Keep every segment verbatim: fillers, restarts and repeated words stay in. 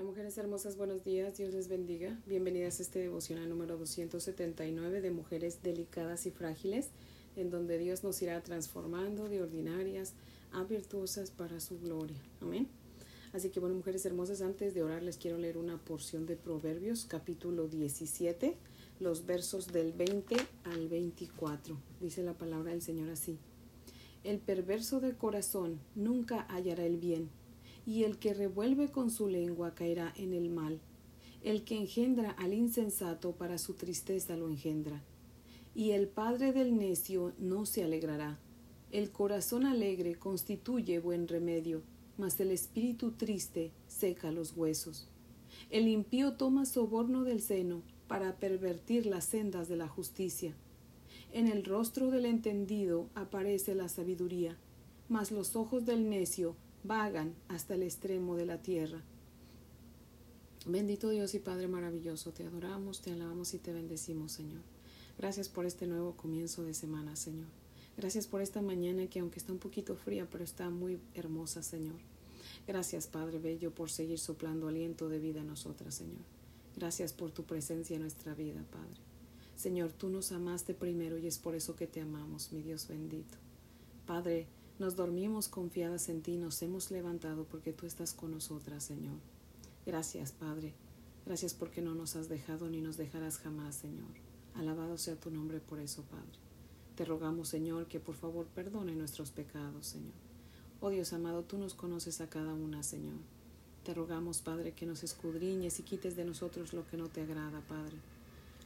Hola mujeres hermosas, buenos días, Dios les bendiga. Bienvenidas a este devocional número doscientos setenta y nueve de Mujeres Delicadas y Frágiles, en donde Dios nos irá transformando de ordinarias a virtuosas para su gloria. Amén. Así que bueno, mujeres hermosas, antes de orar les quiero leer una porción de Proverbios, capítulo diecisiete, los versos del veinte al veinticuatro. Dice la palabra del Señor así: El perverso de corazón nunca hallará el bien, y el que revuelve con su lengua caerá en el mal. El que engendra al insensato para su tristeza lo engendra, y el padre del necio no se alegrará. El corazón alegre constituye buen remedio, mas el espíritu triste seca los huesos. El impío toma soborno del seno para pervertir las sendas de la justicia. En el rostro del entendido aparece la sabiduría, mas los ojos del necio vagan hasta el extremo de la tierra. Bendito Dios y Padre maravilloso, te adoramos, te alabamos y te bendecimos, Señor. Gracias por este nuevo comienzo de semana, Señor. Gracias por esta mañana que aunque está un poquito fría, pero está muy hermosa, Señor. Gracias, Padre bello, por seguir soplando aliento de vida a nosotras, Señor. Gracias por tu presencia en nuestra vida, Padre. Señor, tú nos amaste primero y es por eso que te amamos, mi Dios bendito. Padre, nos dormimos confiadas en ti, nos hemos levantado porque tú estás con nosotras, Señor. Gracias, Padre. Gracias porque no nos has dejado ni nos dejarás jamás, Señor. Alabado sea tu nombre por eso, Padre. Te rogamos, Señor, que por favor perdone nuestros pecados, Señor. Oh Dios amado, tú nos conoces a cada una, Señor. Te rogamos, Padre, que nos escudriñes y quites de nosotros lo que no te agrada, Padre.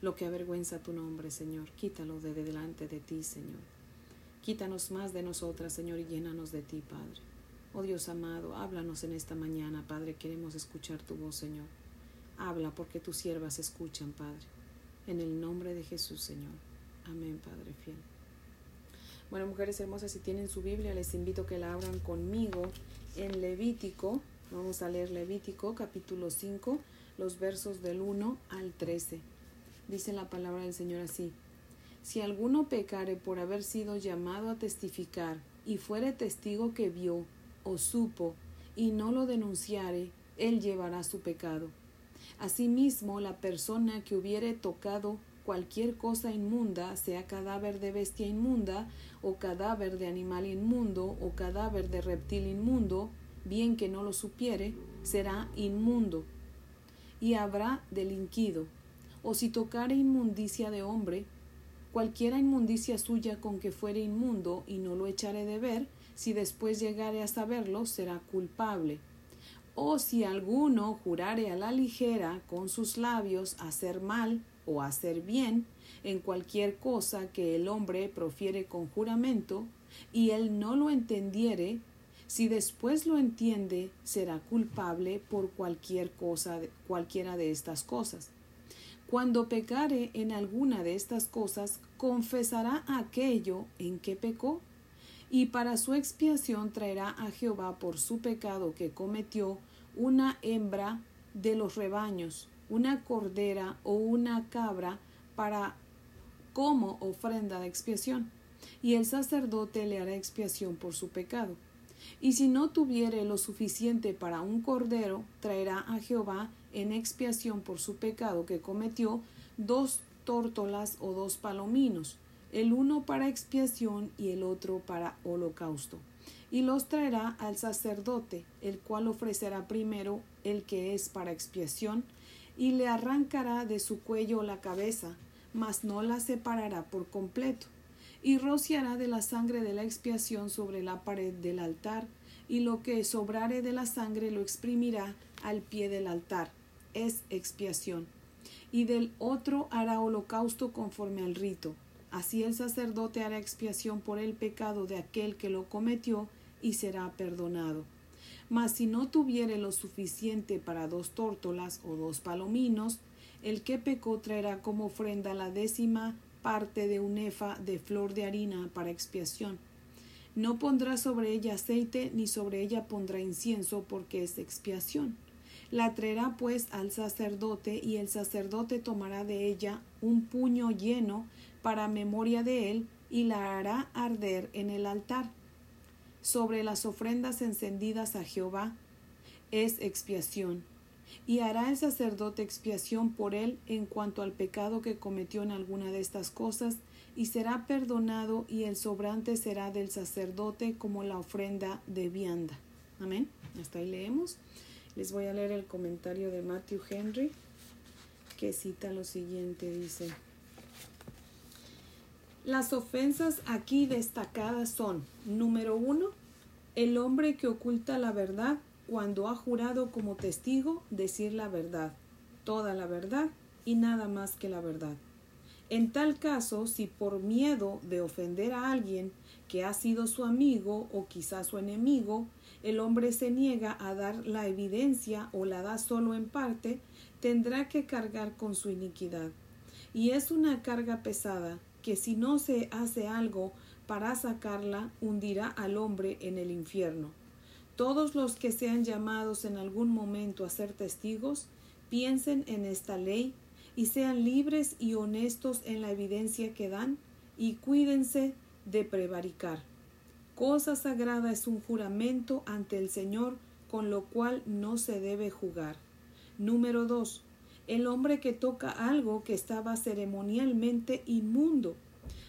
Lo que avergüenza tu nombre, Señor, quítalo de delante de ti, Señor. Quítanos más de nosotras, Señor, y llénanos de ti, Padre. Oh Dios amado, háblanos en esta mañana, Padre. Queremos escuchar tu voz, Señor. Habla porque tus siervas escuchan, Padre. En el nombre de Jesús, Señor. Amén, Padre fiel. Bueno, mujeres hermosas, si tienen su Biblia, les invito a que la abran conmigo en Levítico. Vamos a leer Levítico, capítulo cinco, los versos del uno al trece. Dice la palabra del Señor así: Si alguno pecare por haber sido llamado a testificar, y fuere testigo que vio o supo, y no lo denunciare, él llevará su pecado. Asimismo, la persona que hubiere tocado cualquier cosa inmunda, sea cadáver de bestia inmunda, o cadáver de animal inmundo, o cadáver de reptil inmundo, bien que no lo supiere, será inmundo, y habrá delinquido. O si tocare inmundicia de hombre, cualquiera inmundicia suya con que fuere inmundo, y no lo echaré de ver, si después llegare a saberlo, será culpable. O si alguno jurare a la ligera con sus labios hacer mal o hacer bien en cualquier cosa que el hombre profiere con juramento, y él no lo entendiere, si después lo entiende, será culpable por cualquier cosa, cualquiera de estas cosas. Cuando pecare en alguna de estas cosas, confesará aquello en que pecó, y para su expiación traerá a Jehová por su pecado que cometió una hembra de los rebaños, una cordera o una cabra para como ofrenda de expiación, y el sacerdote le hará expiación por su pecado. Y si no tuviere lo suficiente para un cordero, traerá a Jehová en expiación por su pecado que cometió dos tórtolas o dos palominos, el uno para expiación y el otro para holocausto, y los traerá al sacerdote, el cual ofrecerá primero el que es para expiación, y le arrancará de su cuello la cabeza, mas no la separará por completo, y rociará de la sangre de la expiación sobre la pared del altar, y lo que sobrare de la sangre lo exprimirá al pie del altar, es expiación, y del otro hará holocausto conforme al rito. Así el sacerdote hará expiación por el pecado de aquel que lo cometió, y será perdonado. Mas si no tuviere lo suficiente para dos tórtolas o dos palominos, el que pecó traerá como ofrenda la décima parte de un efa de flor de harina para expiación. No pondrá sobre ella aceite, ni sobre ella pondrá incienso, porque es expiación. La traerá pues al sacerdote, y el sacerdote tomará de ella un puño lleno para memoria de él, y la hará arder en el altar, sobre las ofrendas encendidas a Jehová, es expiación. y hará el sacerdote expiación por él en cuanto al pecado que cometió en alguna de estas cosas, y será perdonado, y el sobrante será del sacerdote como la ofrenda de vianda. Amén. Hasta ahí leemos. Les voy a leer el comentario de Matthew Henry, que cita lo siguiente, dice: las ofensas aquí destacadas son, número uno, el hombre que oculta la verdad cuando ha jurado como testigo decir la verdad, toda la verdad y nada más que la verdad. En tal caso, si por miedo de ofender a alguien que ha sido su amigo o quizás su enemigo, el hombre se niega a dar la evidencia o la da solo en parte, tendrá que cargar con su iniquidad. Y es una carga pesada, que si no se hace algo para sacarla, hundirá al hombre en el infierno. Todos los que sean llamados en algún momento a ser testigos, piensen en esta ley y sean libres y honestos en la evidencia que dan, y cuídense de prevaricar. Cosa sagrada es un juramento ante el Señor, con lo cual no se debe jugar. Número dos. El hombre que toca algo que estaba ceremonialmente inmundo.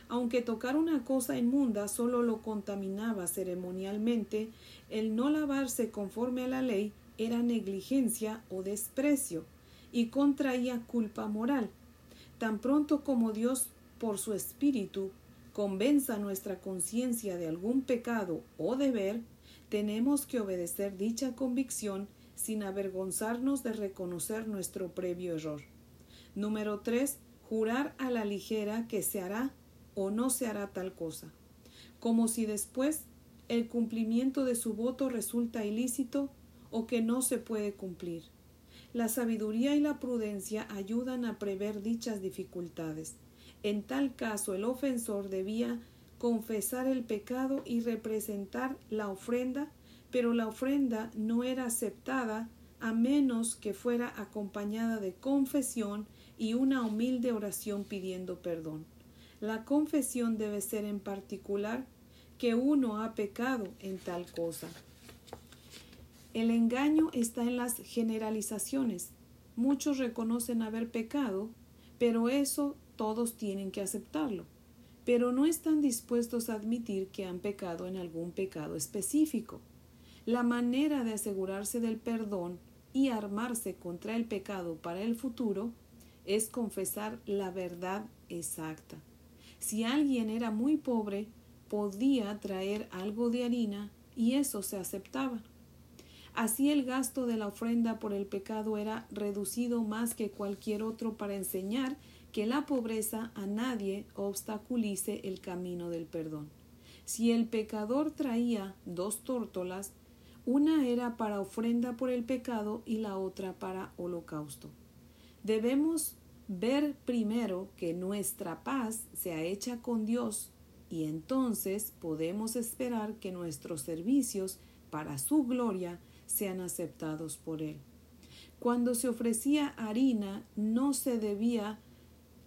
Aunque tocar una cosa inmunda solo lo contaminaba ceremonialmente, el no lavarse conforme a la ley era negligencia o desprecio y contraía culpa moral. Tan pronto como Dios, por su Espíritu, convenza nuestra conciencia de algún pecado o deber, tenemos que obedecer dicha convicción sin avergonzarnos de reconocer nuestro previo error. Número tres. Jurar a la ligera que se hará o no se hará tal cosa, como si después el cumplimiento de su voto resulta ilícito o que no se puede cumplir. La sabiduría y la prudencia ayudan a prever dichas dificultades. En tal caso, el ofensor debía confesar el pecado y representar la ofrenda, pero la ofrenda no era aceptada a menos que fuera acompañada de confesión y una humilde oración pidiendo perdón. La confesión debe ser en particular que uno ha pecado en tal cosa. El engaño está en las generalizaciones. Muchos reconocen haber pecado, pero eso todos tienen que aceptarlo. Pero no están dispuestos a admitir que han pecado en algún pecado específico. La manera de asegurarse del perdón y armarse contra el pecado para el futuro es confesar la verdad exacta. Si alguien era muy pobre, podía traer algo de harina y eso se aceptaba. Así el gasto de la ofrenda por el pecado era reducido más que cualquier otro para enseñar que la pobreza a nadie obstaculice el camino del perdón. Si el pecador traía dos tórtolas, una era para ofrenda por el pecado y la otra para holocausto. Debemos ver primero que nuestra paz sea hecha con Dios y entonces podemos esperar que nuestros servicios para su gloria sean aceptados por Él. Cuando se ofrecía harina, no se debía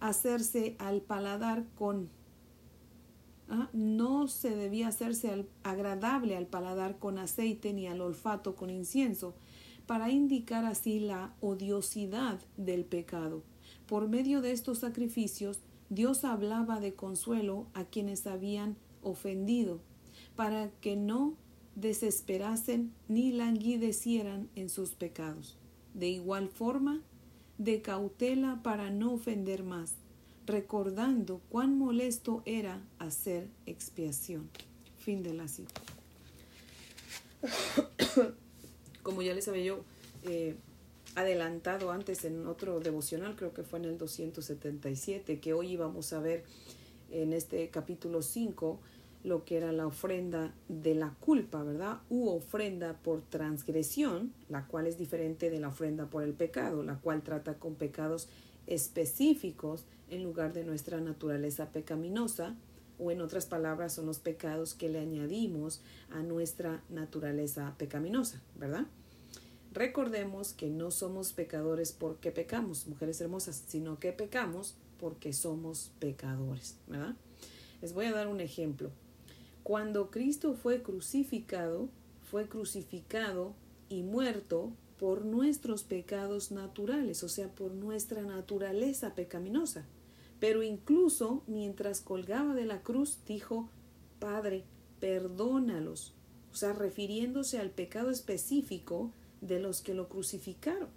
hacerse al paladar con ¿Ah? no se debía hacerse al, agradable al paladar con aceite ni al olfato con incienso, para indicar así la odiosidad del pecado. Por medio de estos sacrificios, Dios hablaba de consuelo a quienes habían ofendido, para que no desesperasen ni languidecieran en sus pecados. De igual forma, de cautela para no ofender más, recordando cuán molesto era hacer expiación. Fin de la cita. Como ya les había yo eh, adelantado antes en otro devocional, creo que fue en el doscientos setenta y siete, que hoy íbamos a ver en este capítulo cinco lo que era la ofrenda de la culpa, ¿verdad? U ofrenda por transgresión, la cual es diferente de la ofrenda por el pecado, la cual trata con pecados específicos en lugar de nuestra naturaleza pecaminosa, o en otras palabras son los pecados que le añadimos a nuestra naturaleza pecaminosa, ¿verdad? Recordemos que no somos pecadores porque pecamos, mujeres hermosas, sino que pecamos porque somos pecadores, ¿verdad? Les voy a dar un ejemplo. Cuando Cristo fue crucificado, fue crucificado y muerto por nuestros pecados naturales, o sea, por nuestra naturaleza pecaminosa. Pero incluso mientras colgaba de la cruz, dijo, Padre, perdónalos, o sea, refiriéndose al pecado específico de los que lo crucificaron.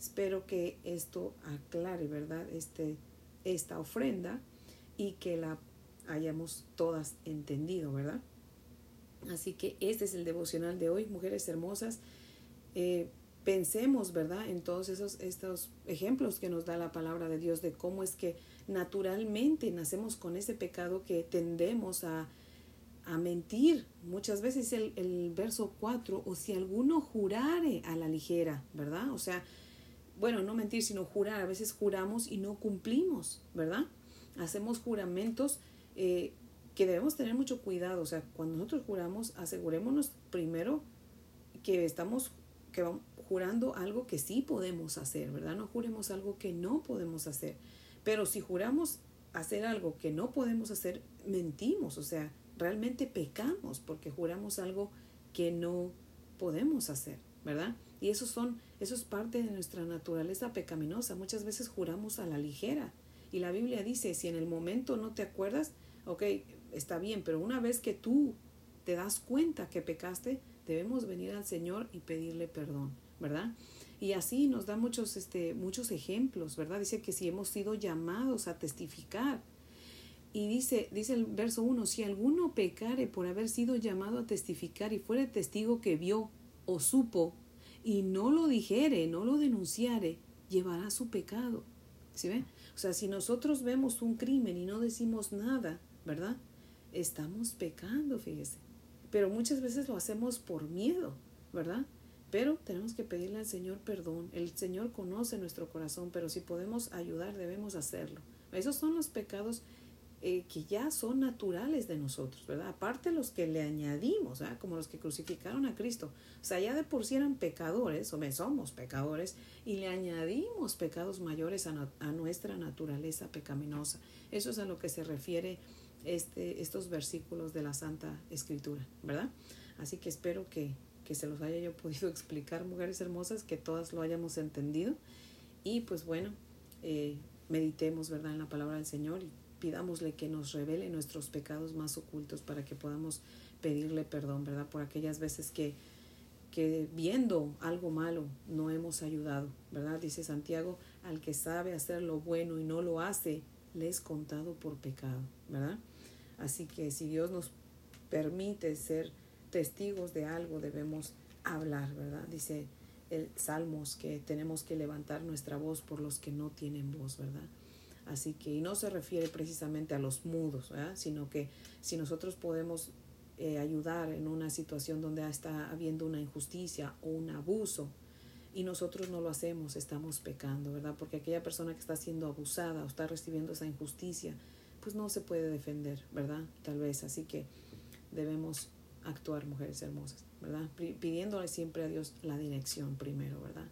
Espero que esto aclare, ¿verdad?, este, esta ofrenda y que la hayamos todas entendido, ¿verdad? Así que este es el devocional de hoy, mujeres hermosas. Eh, pensemos, ¿verdad?, en todos esos estos ejemplos que nos da la palabra de Dios de cómo es que naturalmente nacemos con ese pecado que tendemos a, a mentir. Muchas veces el, el verso cuatro, o si alguno jurare a la ligera, ¿verdad? O sea, bueno, no mentir, sino jurar. A veces juramos y no cumplimos, ¿verdad? Hacemos juramentos eh, que debemos tener mucho cuidado. O sea, cuando nosotros juramos, asegurémonos primero que estamos que vamos jurando algo que sí podemos hacer, ¿verdad? No juremos algo que no podemos hacer. Pero si juramos hacer algo que no podemos hacer, mentimos. O sea, realmente pecamos porque juramos algo que no podemos hacer, ¿verdad? Y eso, son, eso es parte de nuestra naturaleza pecaminosa. Muchas veces juramos a la ligera. Y la Biblia dice, si en el momento no te acuerdas, ok, está bien, pero una vez que tú te das cuenta que pecaste, debemos venir al Señor y pedirle perdón, ¿verdad? Y así nos da muchos, este, muchos ejemplos, ¿verdad? Dice que si hemos sido llamados a testificar. Y dice, dice el verso uno, si alguno pecare por haber sido llamado a testificar y fuere testigo que vio o supo y no lo dijere, no lo denunciare, llevará su pecado. ¿Sí ven? O sea, si nosotros vemos un crimen y no decimos nada, ¿verdad? Estamos pecando, fíjese. Pero muchas veces lo hacemos por miedo, ¿verdad? Pero tenemos que pedirle al Señor perdón. El Señor conoce nuestro corazón, pero si podemos ayudar, debemos hacerlo. Esos son los pecados eh, que ya son naturales de nosotros, ¿verdad? Aparte los que le añadimos, ¿eh? Como los que crucificaron a Cristo. O sea, ya de por sí eran pecadores, o somos pecadores, y le añadimos pecados mayores a, no, a nuestra naturaleza pecaminosa. Eso es a lo que se refiere Este, estos versículos de la Santa Escritura, ¿verdad? Así que espero que, que se los haya yo podido explicar, mujeres hermosas, que todas lo hayamos entendido. Y pues bueno, eh, meditemos, ¿verdad?, en la palabra del Señor y pidámosle que nos revele nuestros pecados más ocultos para que podamos pedirle perdón, ¿verdad?, por aquellas veces que, que viendo algo malo no hemos ayudado, ¿verdad? Dice Santiago, al que sabe hacer lo bueno y no lo hace, le es contado por pecado, ¿verdad? Así que si Dios nos permite ser testigos de algo, debemos hablar, ¿verdad? Dice el Salmos que tenemos que levantar nuestra voz por los que no tienen voz, ¿verdad? Así que, y no se refiere precisamente a los mudos, ¿verdad?, sino que si nosotros podemos eh, ayudar en una situación donde está habiendo una injusticia o un abuso, y nosotros no lo hacemos, estamos pecando, ¿verdad? Porque aquella persona que está siendo abusada o está recibiendo esa injusticia, pues no se puede defender, ¿verdad? Tal vez, así que debemos actuar, mujeres hermosas, ¿verdad? Pidiéndole siempre a Dios la dirección primero, ¿verdad?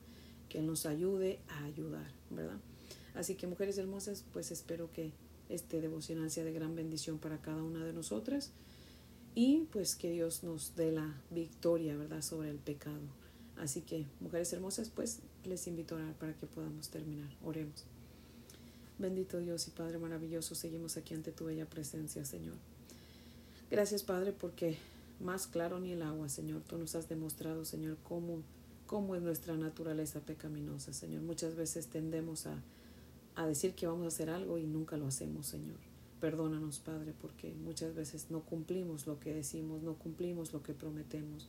Que Él nos ayude a ayudar, ¿verdad? Así que, mujeres hermosas, pues espero que este devocional sea de gran bendición para cada una de nosotras y pues que Dios nos dé la victoria, ¿verdad?, sobre el pecado. Así que, mujeres hermosas, pues les invito a orar para que podamos terminar. Oremos. Bendito Dios y Padre maravilloso, seguimos aquí ante tu bella presencia, Señor. Gracias, Padre, porque más claro ni el agua, Señor. Tú nos has demostrado, Señor, cómo, cómo es nuestra naturaleza pecaminosa, Señor. Muchas veces tendemos a, a decir que vamos a hacer algo y nunca lo hacemos, Señor. Perdónanos, Padre, porque muchas veces no cumplimos lo que decimos, no cumplimos lo que prometemos.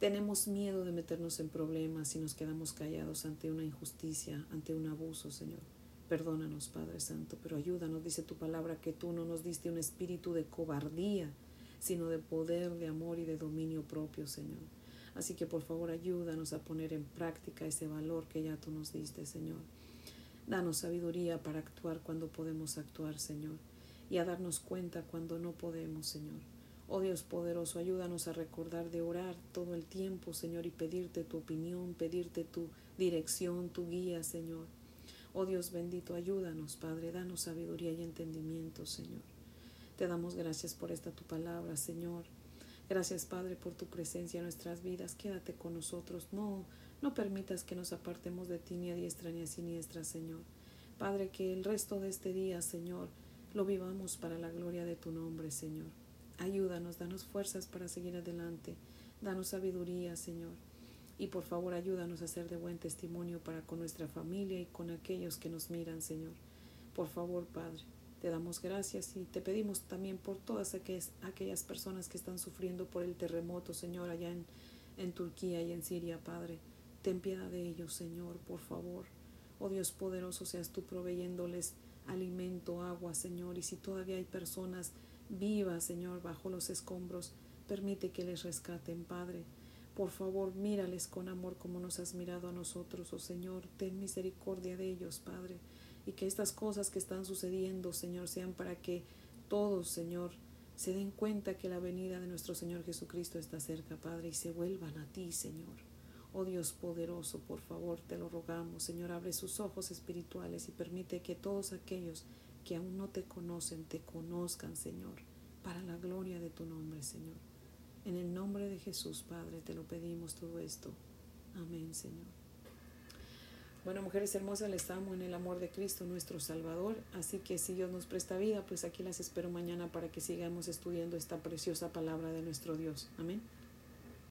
Tenemos miedo de meternos en problemas y nos quedamos callados ante una injusticia, ante un abuso, Señor. Perdónanos, Padre Santo, pero ayúdanos, dice tu palabra, que tú no nos diste un espíritu de cobardía, sino de poder, de amor y de dominio propio, Señor. Así que, por favor, ayúdanos a poner en práctica ese valor que ya tú nos diste, Señor. Danos sabiduría para actuar cuando podemos actuar, Señor, y a darnos cuenta cuando no podemos, Señor. Oh Dios poderoso, ayúdanos a recordar de orar todo el tiempo, Señor, y pedirte tu opinión, pedirte tu dirección, tu guía, Señor. Oh Dios bendito, ayúdanos, Padre, danos sabiduría y entendimiento, Señor. Te damos gracias por esta tu palabra, Señor. Gracias, Padre, por tu presencia en nuestras vidas. Quédate con nosotros, no, No permitas que nos apartemos de ti ni a diestra ni a siniestra, Señor. Padre, que el resto de este día, Señor, lo vivamos para la gloria de tu nombre, Señor. Ayúdanos, danos fuerzas para seguir adelante. Danos sabiduría, Señor. Y por favor, ayúdanos a ser de buen testimonio para con nuestra familia y con aquellos que nos miran, Señor. Por favor, Padre, te damos gracias y te pedimos también por todas aquellas, aquellas personas que están sufriendo por el terremoto, Señor, allá en, en Turquía y en Siria, Padre. Ten piedad de ellos, Señor, por favor. Oh Dios poderoso, seas tú proveyéndoles alimento, agua, Señor, y si todavía hay personas vivas, Señor, bajo los escombros, permite que les rescaten, Padre. Por favor, mírales con amor como nos has mirado a nosotros, oh Señor, ten misericordia de ellos, Padre, y que estas cosas que están sucediendo, Señor, sean para que todos, Señor, se den cuenta que la venida de nuestro Señor Jesucristo está cerca, Padre, y se vuelvan a ti, Señor. Oh Dios poderoso, por favor, te lo rogamos, Señor, abre sus ojos espirituales y permite que todos aquellos que aún no te conocen, te conozcan, Señor, para la gloria de tu nombre, Señor. En el nombre de Jesús, Padre, te lo pedimos todo esto. Amén, Señor. Bueno, mujeres hermosas, les amo en el amor de Cristo, nuestro Salvador. Así que si Dios nos presta vida, pues aquí las espero mañana para que sigamos estudiando esta preciosa palabra de nuestro Dios. Amén.